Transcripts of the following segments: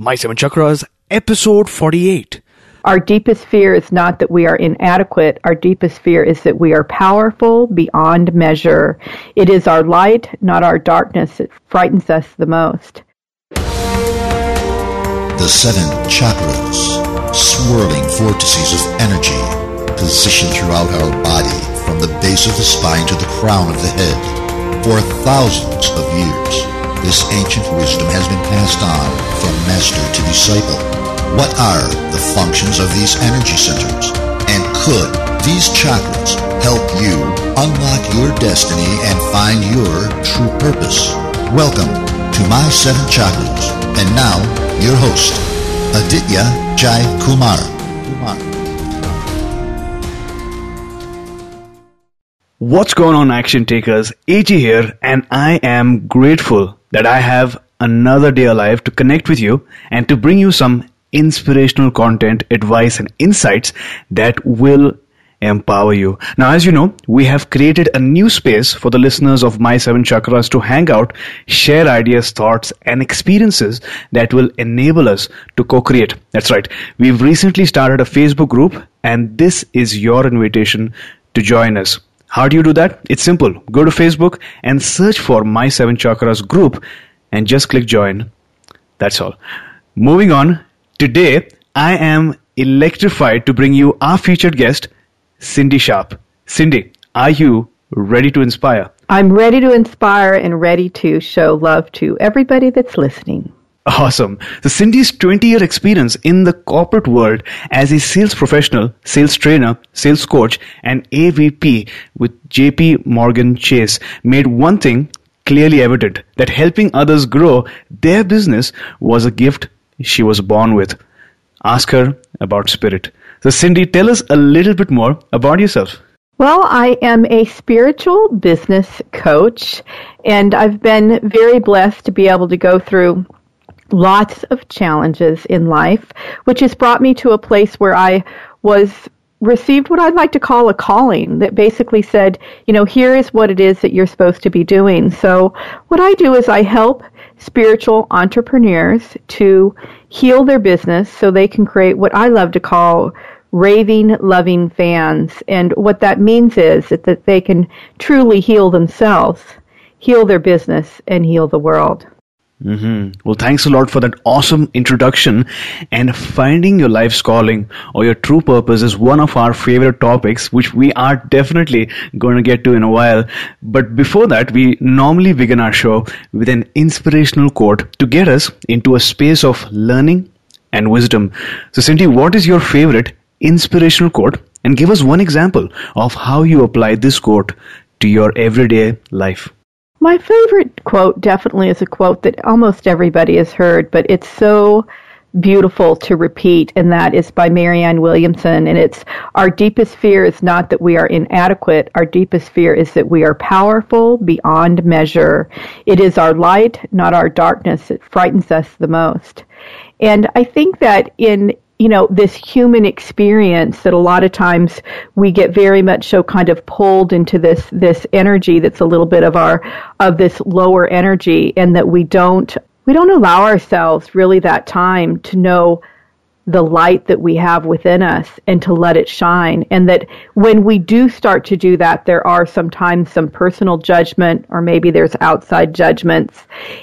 My Seven Chakras, Episode 48. Our deepest fear is not that we are inadequate. Our deepest fear is that we are powerful beyond measure. It is our light, not our darkness, that frightens us the most. The seven chakras, swirling vortices of energy, positioned throughout our body from the base of the spine to the crown of the head. For thousands of years, this ancient wisdom has been passed on from master to disciple. What are the functions of these energy centers? And could these chakras help you unlock your destiny and find your true purpose? Welcome to My Seven Chakras. And now, your host, Aditya Jai Kumar. What's going on, action takers? AJ here, and I am grateful that I have another day alive to connect with you and to bring you some inspirational content, advice, and insights that will empower you. Now, as you know, we have created a new space for the listeners of My Seven Chakras to hang out, share ideas, thoughts, and experiences that will enable us to co-create. That's right. We've recently started a Facebook group, and this is your invitation to join us. How do you do that? It's simple. Go to Facebook and search for My Seven Chakras group and just click join. That's all. Moving on. Today, I am electrified to bring you our featured guest, Cindy Sharp. Cindy, are you ready to inspire? I'm ready to inspire and ready to show love to everybody that's listening. Awesome. So Cindy's 20-year experience in the corporate world as a sales professional, sales trainer, sales coach, and AVP with JPMorgan Chase made one thing clearly evident, that helping others grow their business was a gift she was born with. Ask her about spirit. So Cindy, tell us a little bit more about yourself. Well, I am a spiritual business coach, and I've been very blessed to be able to go through lots of challenges in life, which has brought me to a place where I received what I'd like to call a calling that basically said, you know, here is what it is that you're supposed to be doing. So what I do is I help spiritual entrepreneurs to heal their business so they can create what I love to call raving, loving fans. And what that means is that they can truly heal themselves, heal their business, and heal the world. Mm-hmm. Well, thanks a lot for that awesome introduction. And finding your life's calling or your true purpose is one of our favorite topics, which we are definitely going to get to in a while. But before that, we normally begin our show with an inspirational quote to get us into a space of learning and wisdom. So, Cindy, what is your favorite inspirational quote? And give us one example of how you apply this quote to your everyday life. My favorite quote definitely is a quote that almost everybody has heard, but it's so beautiful to repeat, and that is by Marianne Williamson, and it's, our deepest fear is not that we are inadequate. Our deepest fear is that we are powerful beyond measure. It is our light, not our darkness, that frightens us the most. And I think that in this human experience that a lot of times we get very much so kind of pulled into this energy that's a little bit of this lower energy, and that we don't allow ourselves really that time to know the light that we have within us and to let it shine. And that when we do start to do that, there are sometimes some personal judgment, or maybe there's outside judgments,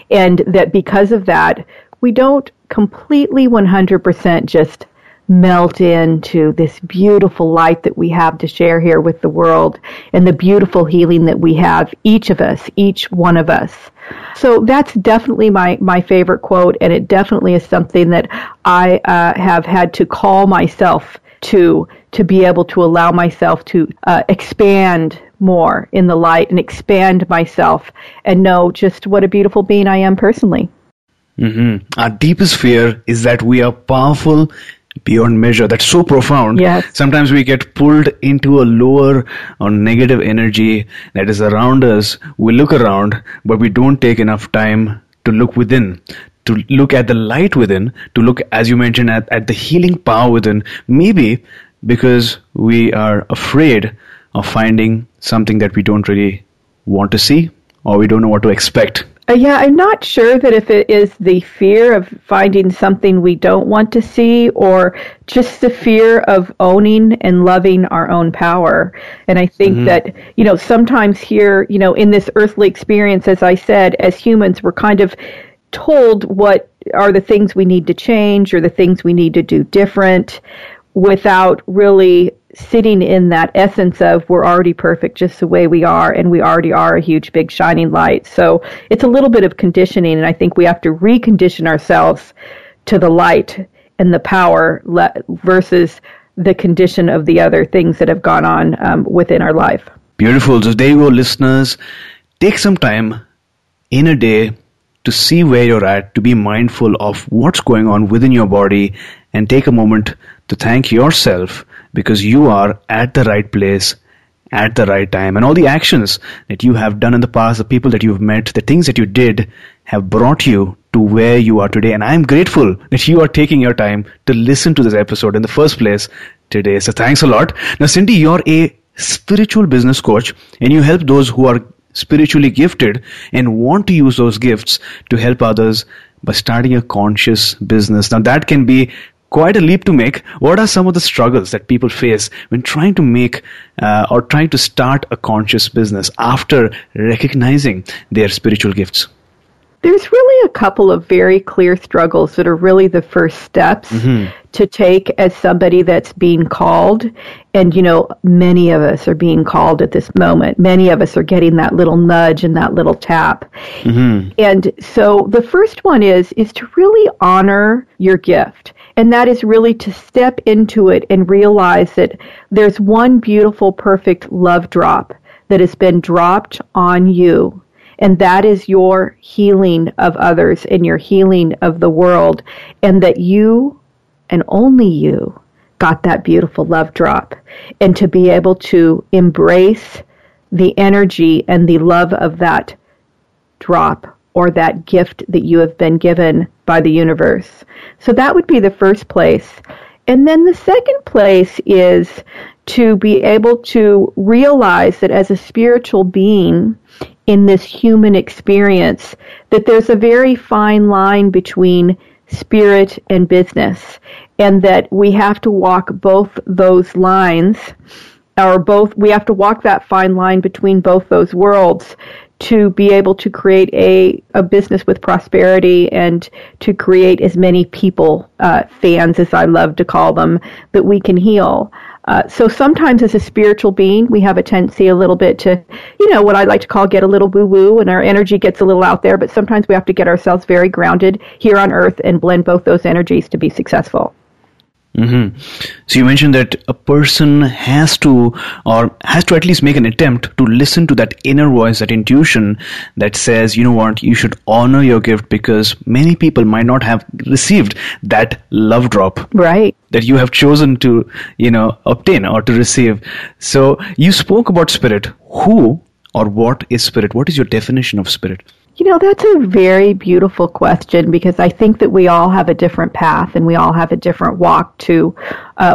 and that because of that, we don't completely 100% just melt into this beautiful light that we have to share here with the world, and the beautiful healing that we have, each one of us. So that's definitely my favorite quote, and it definitely is something that I have had to call myself to be able to allow myself to expand more in the light and expand myself and know just what a beautiful being I am personally. Mm-hmm. Our deepest fear is that we are powerful beyond measure. That's so profound. Yes. Sometimes we get pulled into a lower or negative energy that is around us. We look around, but we don't take enough time to look within, to look at the light within, to look, as you mentioned, at the healing power within. Maybe because we are afraid of finding something that we don't really want to see, or we don't know what to expect Yeah, I'm not sure that if it is the fear of finding something we don't want to see or just the fear of owning and loving our own power. And I think that, you know, sometimes here, you know, in this earthly experience, as I said, as humans, we're kind of told what are the things we need to change or the things we need to do different without really sitting in that essence of we're already perfect just the way we are, and we already are a huge, big, shining light. So it's a little bit of conditioning, and I think we have to recondition ourselves to the light and the power versus the condition of the other things that have gone on within our life. Beautiful. So there you go, listeners. Take some time in a day to see where you're at, to be mindful of what's going on within your body, and take a moment to thank yourself because you are at the right place at the right time. And all the actions that you have done in the past, the people that you've met, the things that you did have brought you to where you are today. And I'm grateful that you are taking your time to listen to this episode in the first place today. So thanks a lot. Now, Cindy, you're a spiritual business coach and you help those who are spiritually gifted and want to use those gifts to help others by starting a conscious business. Now, that can be quite a leap to make. What are some of the struggles that people face when trying to make or trying to start a conscious business after recognizing their spiritual gifts? There's really a couple of very clear struggles that are really the first steps to take as somebody that's being called. And, you know, many of us are being called at this moment. Many of us are getting that little nudge and that little tap. And so the first one is to really honor your gift. And that is really to step into it and realize that there's one beautiful, perfect love drop that has been dropped on you. And that is your healing of others and your healing of the world. And that you, and only you, got that beautiful love drop. And to be able to embrace the energy and the love of that drop or that gift that you have been given by the universe. So that would be the first place. And then the second place is to be able to realize that as a spiritual being in this human experience, that there's a very fine line between spirit and business, and that we have to walk both those lines, or both, we have to walk that fine line between both those worlds to be able to create a business with prosperity and to create as many people, fans as I love to call them, that we can heal. So sometimes as a spiritual being, we have a tendency a little bit to, you know, what I like to call get a little woo-woo, and our energy gets a little out there, but sometimes we have to get ourselves very grounded here on earth and blend both those energies to be successful. So you mentioned that a person has to at least make an attempt to listen to that inner voice, that intuition that says, you know what, you should honor your gift because many people might not have received that love drop. Right. That you have chosen to, you know, obtain or to receive. So you spoke about spirit. Who or what is spirit? What is your definition of spirit? You know, that's a very beautiful question because I think that we all have a different path and we all have a different walk to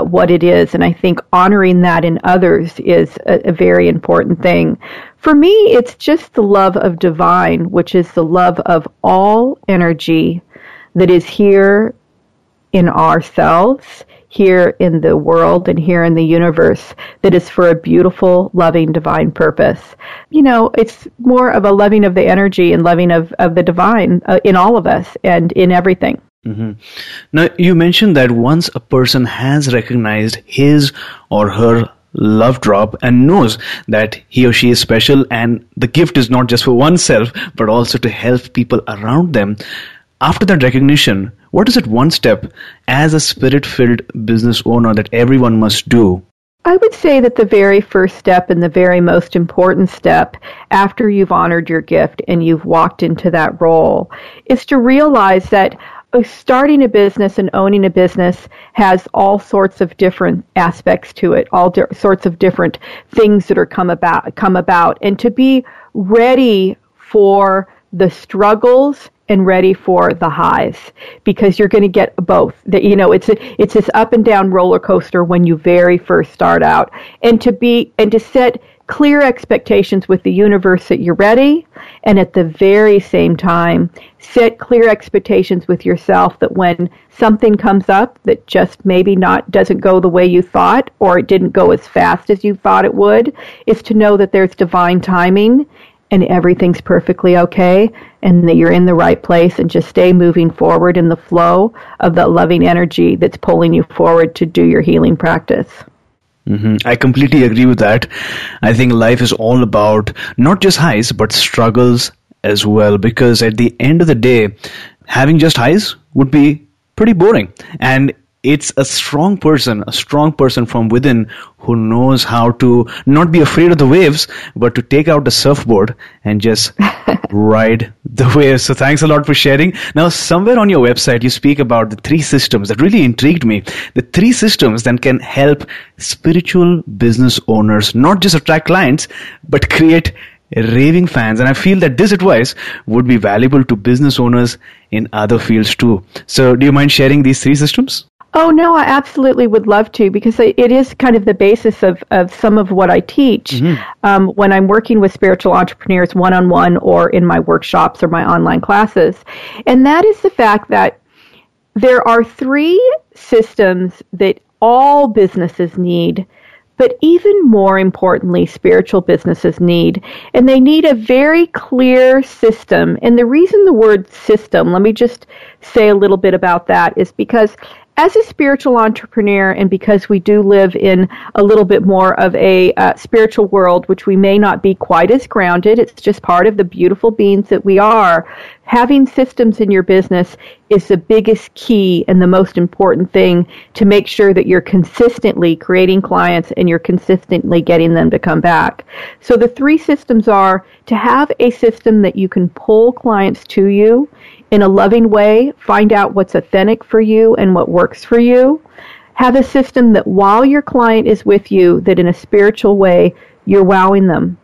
what it is. And I think honoring that in others is a very important thing. For me, it's just the love of divine, which is the love of all energy that is here in ourselves, here in the world, and here in the universe, that is for a beautiful, loving, divine purpose. You know, it's more of a loving of the energy and loving of the divine in all of us and in everything. Now, you mentioned that once a person has recognized his or her love drop and knows that he or she is special and the gift is not just for oneself, but also to help people around them, after that recognition, what is it one step as a spirit-filled business owner that everyone must do? I would say that the very first step and the very most important step after you've honored your gift and you've walked into that role is to realize that starting a business and owning a business has all sorts of different aspects to it, all sorts of different things that are come about, and to be ready for the struggles and ready for the highs, because you're going to get both. You know, it's this up and down roller coaster when you very first start out, and to set clear expectations with the universe that you're ready, and at the very same time, set clear expectations with yourself that when something comes up that just maybe doesn't go the way you thought, or it didn't go as fast as you thought it would, is to know that there's divine timing and everything's perfectly okay, and that you're in the right place, and just stay moving forward in the flow of that loving energy that's pulling you forward to do your healing practice. Mm-hmm. I completely agree with that. I think life is all about not just highs, but struggles as well. Because at the end of the day, having just highs would be pretty boring. And it's a strong person from within who knows how to not be afraid of the waves, but to take out the surfboard and just ride the waves. So thanks a lot for sharing. Now, somewhere on your website, you speak about the three systems that really intrigued me. The three systems that can help spiritual business owners not just attract clients, but create raving fans. And I feel that this advice would be valuable to business owners in other fields too. So do you mind sharing these three systems? Oh, no, I absolutely would love to, because it is kind of the basis of some of what I teach when I'm working with spiritual entrepreneurs one-on-one or in my workshops or my online classes. And that is the fact that there are three systems that all businesses need, but even more importantly, spiritual businesses need. And they need a very clear system. And the reason the word system, let me just say a little bit about that, is because as a spiritual entrepreneur, and because we do live in a little bit more of a spiritual world, which we may not be quite as grounded, it's just part of the beautiful beings that we are, having systems in your business is the biggest key and the most important thing to make sure that you're consistently creating clients and you're consistently getting them to come back. So the three systems are to have a system that you can pull clients to you in a loving way, find out what's authentic for you and what works for you. Have a system that while your client is with you, that in a spiritual way, you're wowing them.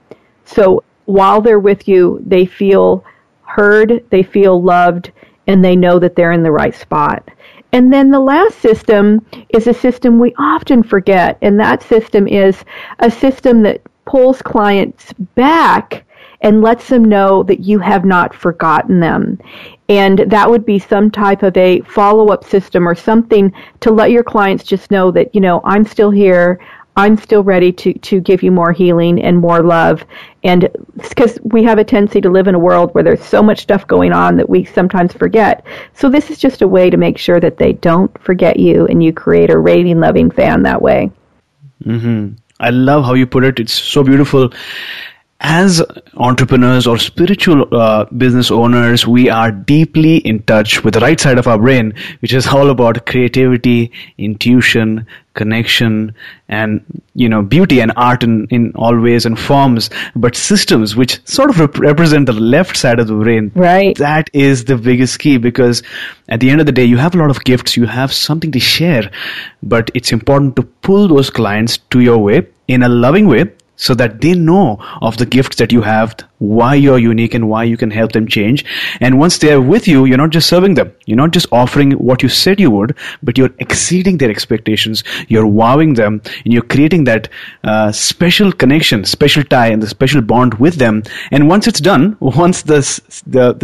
So while they're with you, they feel heard, they feel loved, and they know that they're in the right spot. And then the last system is a system we often forget, and that system is a system that pulls clients back and lets them know that you have not forgotten them. And that would be some type of a follow-up system or something to let your clients just know that, you know, I'm still here, I'm still ready to give you more healing and more love. And because we have a tendency to live in a world where there's so much stuff going on that we sometimes forget. So this is just a way to make sure that they don't forget you and you create a raving, loving fan that way. Mm-hmm. I love how you put it. It's so beautiful. As entrepreneurs or spiritual business owners, we are deeply in touch with the right side of our brain, which is all about creativity, intuition, connection, and, you know, beauty and art in all ways and forms. But systems, which sort of represent the left side of the brain, right? That is the biggest key, because at the end of the day, you have a lot of gifts, you have something to share, but it's important to pull those clients to your way in a loving way, so that they know of the gifts that you have, why you're unique and why you can help them change. And once they're with you, you're not just serving them. You're not just offering what you said you would, but you're exceeding their expectations. You're wowing them, and you're creating that special connection, special tie, and the special bond with them. And once it's done, once the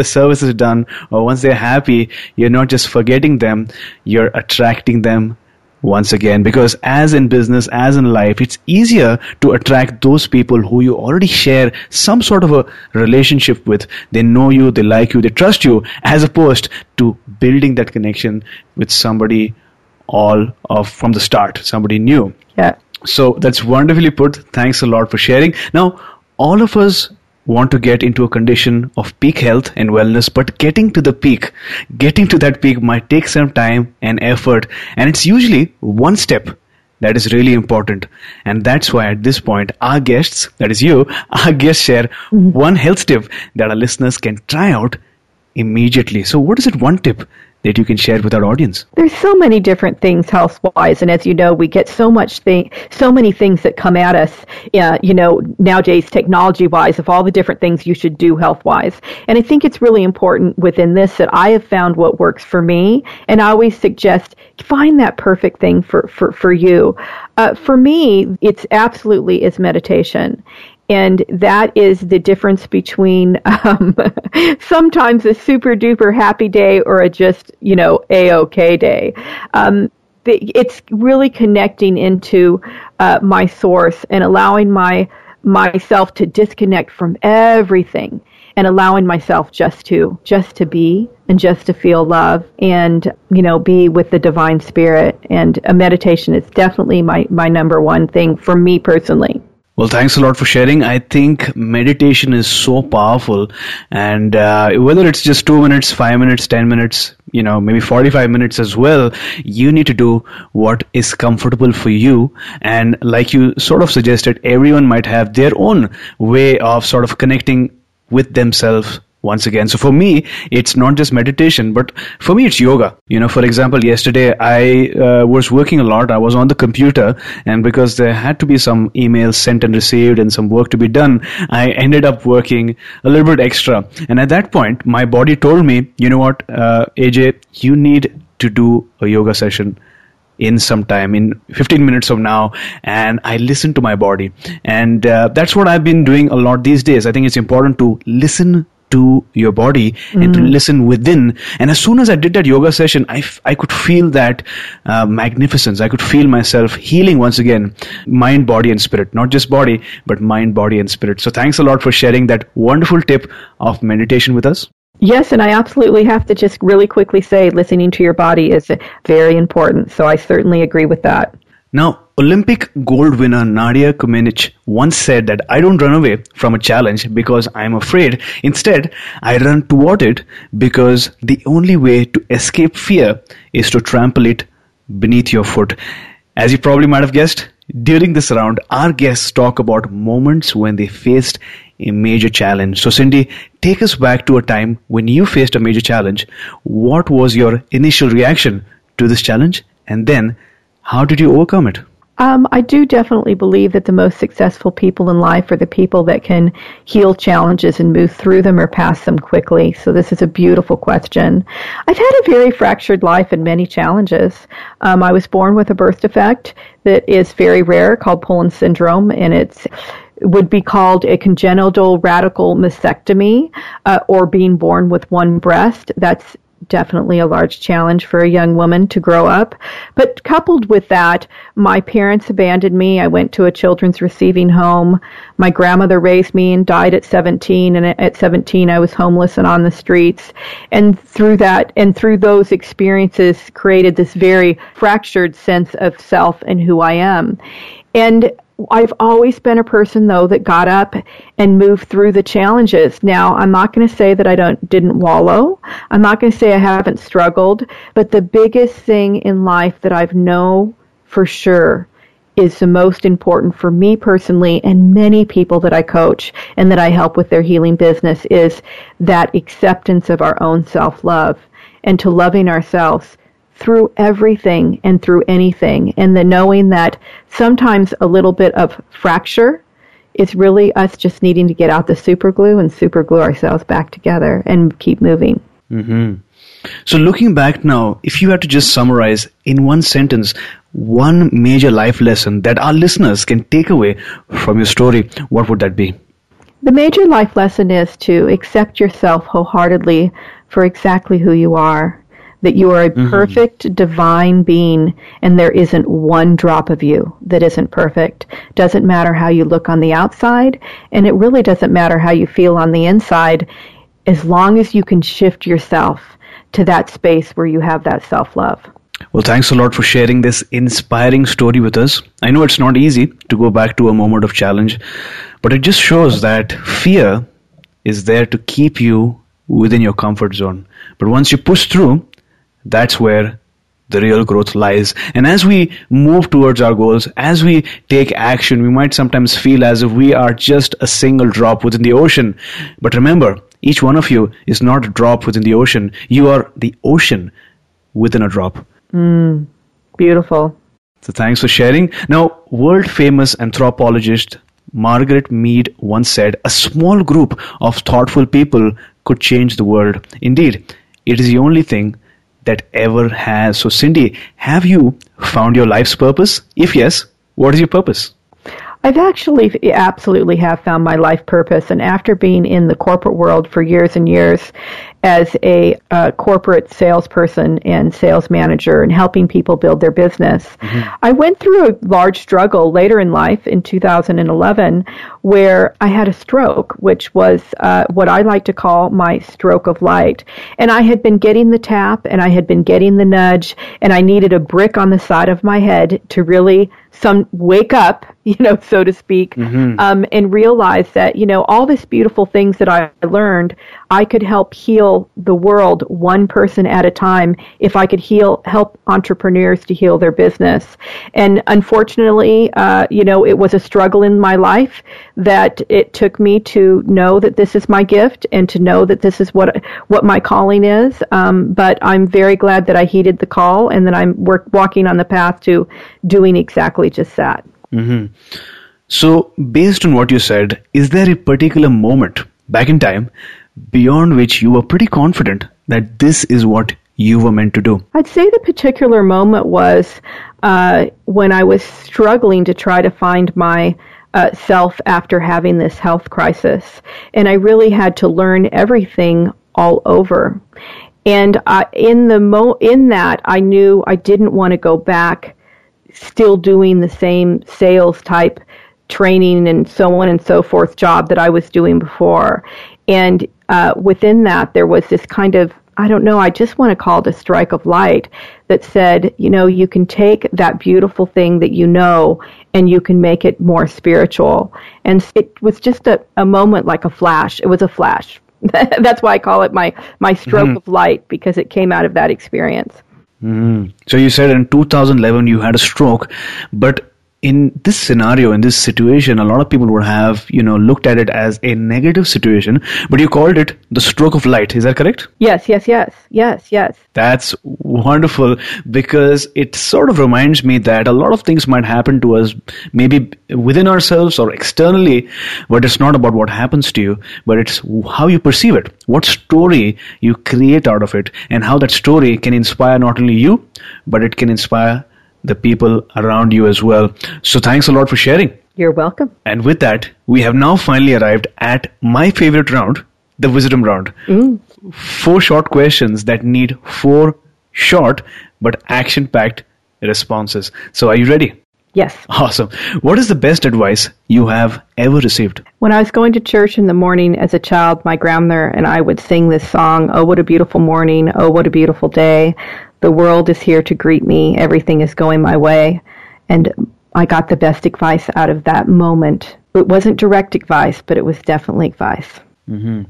service is done, or once they're happy, you're not just forgetting them, you're attracting them once again, because as in business, as in life, it's easier to attract those people who you already share some sort of a relationship with. They know you, they like you, they trust you, as opposed to building that connection with somebody from the start, somebody new. Yeah. So that's wonderfully put. Thanks a lot for sharing. Now, all of us want to get into a condition of peak health and wellness, but getting to that peak might take some time and effort, and it's usually one step that is really important. And that's why at this point, our guests share one health tip that our listeners can try out immediately. So what is it, one tip that you can share with our audience? There's so many different things health-wise, and as you know, we get so many things that come at us, nowadays technology-wise, of all the different things you should do health-wise. And I think it's really important within this that I have found what works for me, and I always suggest find that perfect thing for you. For me, it's absolutely meditation. And that is the difference between sometimes a super duper happy day or a just, you know, A-OK day. It's really connecting into my source and allowing myself to disconnect from everything and allowing myself just to be and just to feel love and, you know, be with the divine spirit. And a meditation is definitely my number one thing for me personally. Well, thanks a lot for sharing. I think meditation is so powerful, and whether it's just 2 minutes, 5 minutes, 10 minutes, you know, maybe 45 minutes as well, you need to do what is comfortable for you. And like you sort of suggested, everyone might have their own way of sort of connecting with themselves once again. So for me, it's not just meditation, but for me, it's yoga. You know, for example, yesterday I was working a lot. I was on the computer, and because there had to be some emails sent and received and some work to be done, I ended up working a little bit extra. And at that point, my body told me, you know what, AJ, you need to do a yoga session in some time, in 15 minutes from now. And I listen to my body. And that's what I've been doing a lot these days. I think it's important to listen to your body and to listen within. And as soon as I did that yoga session, I could feel that magnificence. I could feel myself healing once again, mind, body, and spirit. Not just body, but mind, body, and spirit. So thanks a lot for sharing that wonderful tip of meditation with us. Yes, and I absolutely have to just really quickly say listening to your body is very important. So I certainly agree with that. Now, Olympic gold winner Nadia Comăneci once said that I don't run away from a challenge because I'm afraid. Instead, I run toward it because the only way to escape fear is to trample it beneath your foot. As you probably might have guessed, during this round, our guests talk about moments when they faced a major challenge. So Cindy, take us back to a time when you faced a major challenge. What was your initial reaction to this challenge? And then, how did you overcome it? I do definitely believe that the most successful people in life are the people that can heal challenges and move through them or pass them quickly. So this is a beautiful question. I've had a very fractured life and many challenges. I was born with a birth defect that is very rare called Poland syndrome, and it would be called a congenital radical mastectomy or being born with one breast. That's definitely a large challenge for a young woman to grow up. But coupled with that, my parents abandoned me. I went to a children's receiving home. My grandmother raised me and died at 17. And at 17, I was homeless and on the streets. And through that, and through those experiences, created this very fractured sense of self and who I am. And I've always been a person, though, that got up and moved through the challenges. Now, I'm not going to say that I didn't wallow. I'm not going to say I haven't struggled. But the biggest thing in life that I've known for sure is the most important for me personally and many people that I coach and that I help with their healing business is that acceptance of our own self-love and to loving ourselves through everything and through anything, and the knowing that sometimes a little bit of fracture is really us just needing to get out the super glue and super glue ourselves back together and keep moving. Mm-hmm. So looking back now, if you had to just summarize in one sentence, one major life lesson that our listeners can take away from your story, what would that be? The major life lesson is to accept yourself wholeheartedly for exactly who you are. That you are a perfect divine being, and there isn't one drop of you that isn't perfect. Doesn't matter how you look on the outside, and it really doesn't matter how you feel on the inside, as long as you can shift yourself to that space where you have that self-love. Well, thanks a lot for sharing this inspiring story with us. I know it's not easy to go back to a moment of challenge, but it just shows that fear is there to keep you within your comfort zone. But once you push through, that's where the real growth lies. And as we move towards our goals, as we take action, we might sometimes feel as if we are just a single drop within the ocean. But remember, each one of you is not a drop within the ocean. You are the ocean within a drop. Beautiful. So thanks for sharing. Now, world-famous anthropologist Margaret Mead once said, "A small group of thoughtful people could change the world." Indeed, it is the only thing that ever has. So Cindy, have you found your life's purpose? If yes, what is your purpose? I've actually absolutely have found my life purpose, and after being in the corporate world for years and years as a corporate salesperson and sales manager and helping people build their business, I went through a large struggle later in life in 2011 where I had a stroke, which was what I like to call my stroke of light. And I had been getting the tap and I had been getting the nudge, and I needed a brick on the side of my head to really wake up, so to speak, and realize that, all these beautiful things that I learned, I could help heal the world one person at a time if I could help entrepreneurs to heal their business. And unfortunately, it was a struggle in my life that it took me to know that this is my gift and to know that this is what my calling is. But I'm very glad that I heeded the call and that I'm walking on the path to doing exactly just that. Mm-hmm. So based on what you said, is there a particular moment back in time beyond which you were pretty confident that this is what you were meant to do? I'd say the particular moment was when I was struggling to try to find my self after having this health crisis. And I really had to learn everything all over. And in that, I knew I didn't want to go back still doing the same sales type training and so on and so forth job that I was doing before. And within that, there was this kind of, I just want to call it a strike of light that said, you can take that beautiful thing that and you can make it more spiritual. And it was just a moment like a flash. It was a flash. That's why I call it my stroke of light, because it came out of that experience. So you said in 2011 you had a stroke, but in this scenario, in this situation, a lot of people would have, looked at it as a negative situation, but you called it the stroke of light. Is that correct? Yes. That's wonderful, because it sort of reminds me that a lot of things might happen to us, maybe within ourselves or externally, but it's not about what happens to you, but it's how you perceive it, what story you create out of it, and how that story can inspire not only you, but it can inspire the people around you as well. So thanks a lot for sharing. You're welcome. And with that, we have now finally arrived at my favorite round, the wisdom round. Four short questions that need four short but action-packed responses. So are you ready? Yes. Awesome. What is the best advice you have ever received? When I was going to church in the morning as a child, my grandmother and I would sing this song, "Oh, what a beautiful morning. Oh, what a beautiful day. The world is here to greet me. Everything is going my way." And I got the best advice out of that moment. It wasn't direct advice, but it was definitely advice. Mm-hmm.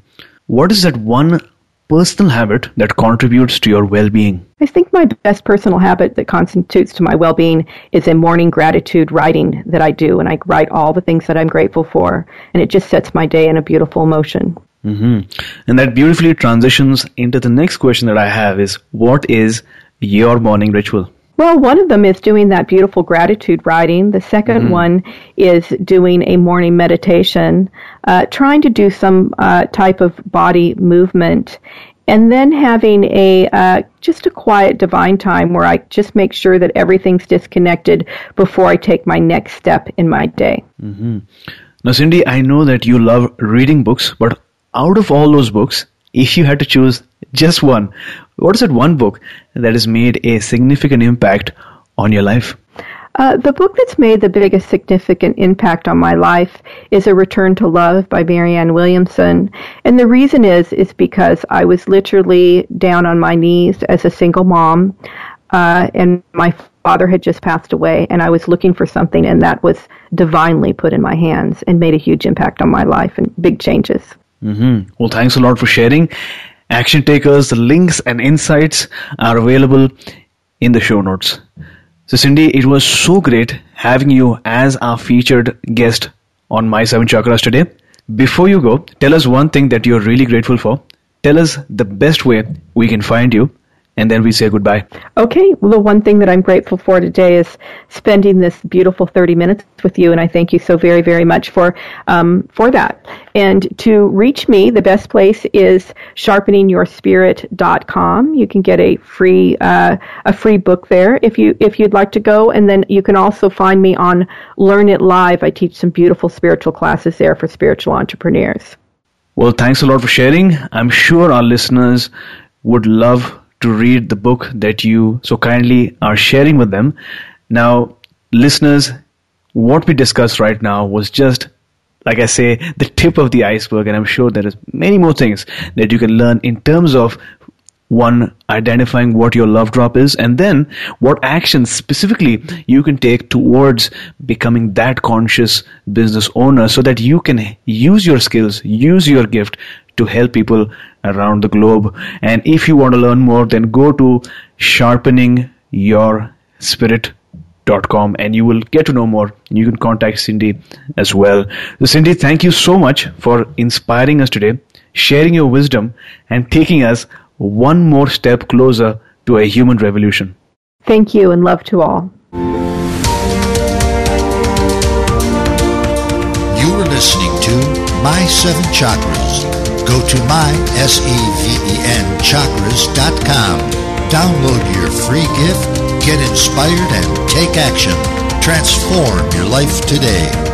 What is that one personal habit that contributes to your well-being? I think my best personal habit that constitutes to my well-being is a morning gratitude writing that I do. And I write all the things that I'm grateful for. And it just sets my day in a beautiful motion. And that beautifully transitions into the next question that I have is, what is your morning ritual? Well, one of them is doing that beautiful gratitude writing. The second one is doing a morning meditation, trying to do some type of body movement, and then having just a quiet divine time where I just make sure that everything's disconnected before I take my next step in my day. Now, Cindy, I know that you love reading books, but out of all those books, if you had to choose just one, what is that one book that has made a significant impact on your life? The book that's made the biggest significant impact on my life is A Return to Love by Marianne Williamson. And the reason is because I was literally down on my knees as a single mom, and my father had just passed away, and I was looking for something, and that was divinely put in my hands and made a huge impact on my life and big changes. Well, thanks a lot for sharing. Action takers, the links and insights are available in the show notes. So Cindy, it was so great having you as our featured guest on My Seven Chakras today. Before you go, tell us one thing that you're really grateful for. Tell us the best way we can find you and then we say goodbye. Okay. Well, the one thing that I'm grateful for today is spending this beautiful 30 minutes with you, and I thank you so very, very much for that. And to reach me, the best place is sharpeningyourspirit.com. You can get a free book there if you'd like to go, and then you can also find me on Learn It Live. I teach some beautiful spiritual classes there for spiritual entrepreneurs. Well, thanks a lot for sharing. I'm sure our listeners would love to read the book that you so kindly are sharing with them. Now, listeners, what we discussed right now was just, like I say, the tip of the iceberg, and I'm sure there is many more things that you can learn in terms of, one, identifying what your love drop is, and then what actions specifically you can take towards becoming that conscious business owner so that you can use your skills, use your gift to help people around the globe. And if you want to learn more, then go to sharpeningyourspirit.com and you will get to know more. You can contact Cindy as well. So Cindy, thank you so much for inspiring us today, sharing your wisdom, and taking us one more step closer to a human revolution. Thank you, and love to all. You were listening to My Seven Chakras. Go to mysevenchakras.com. Download your free gift, get inspired, and take action. Transform your life today.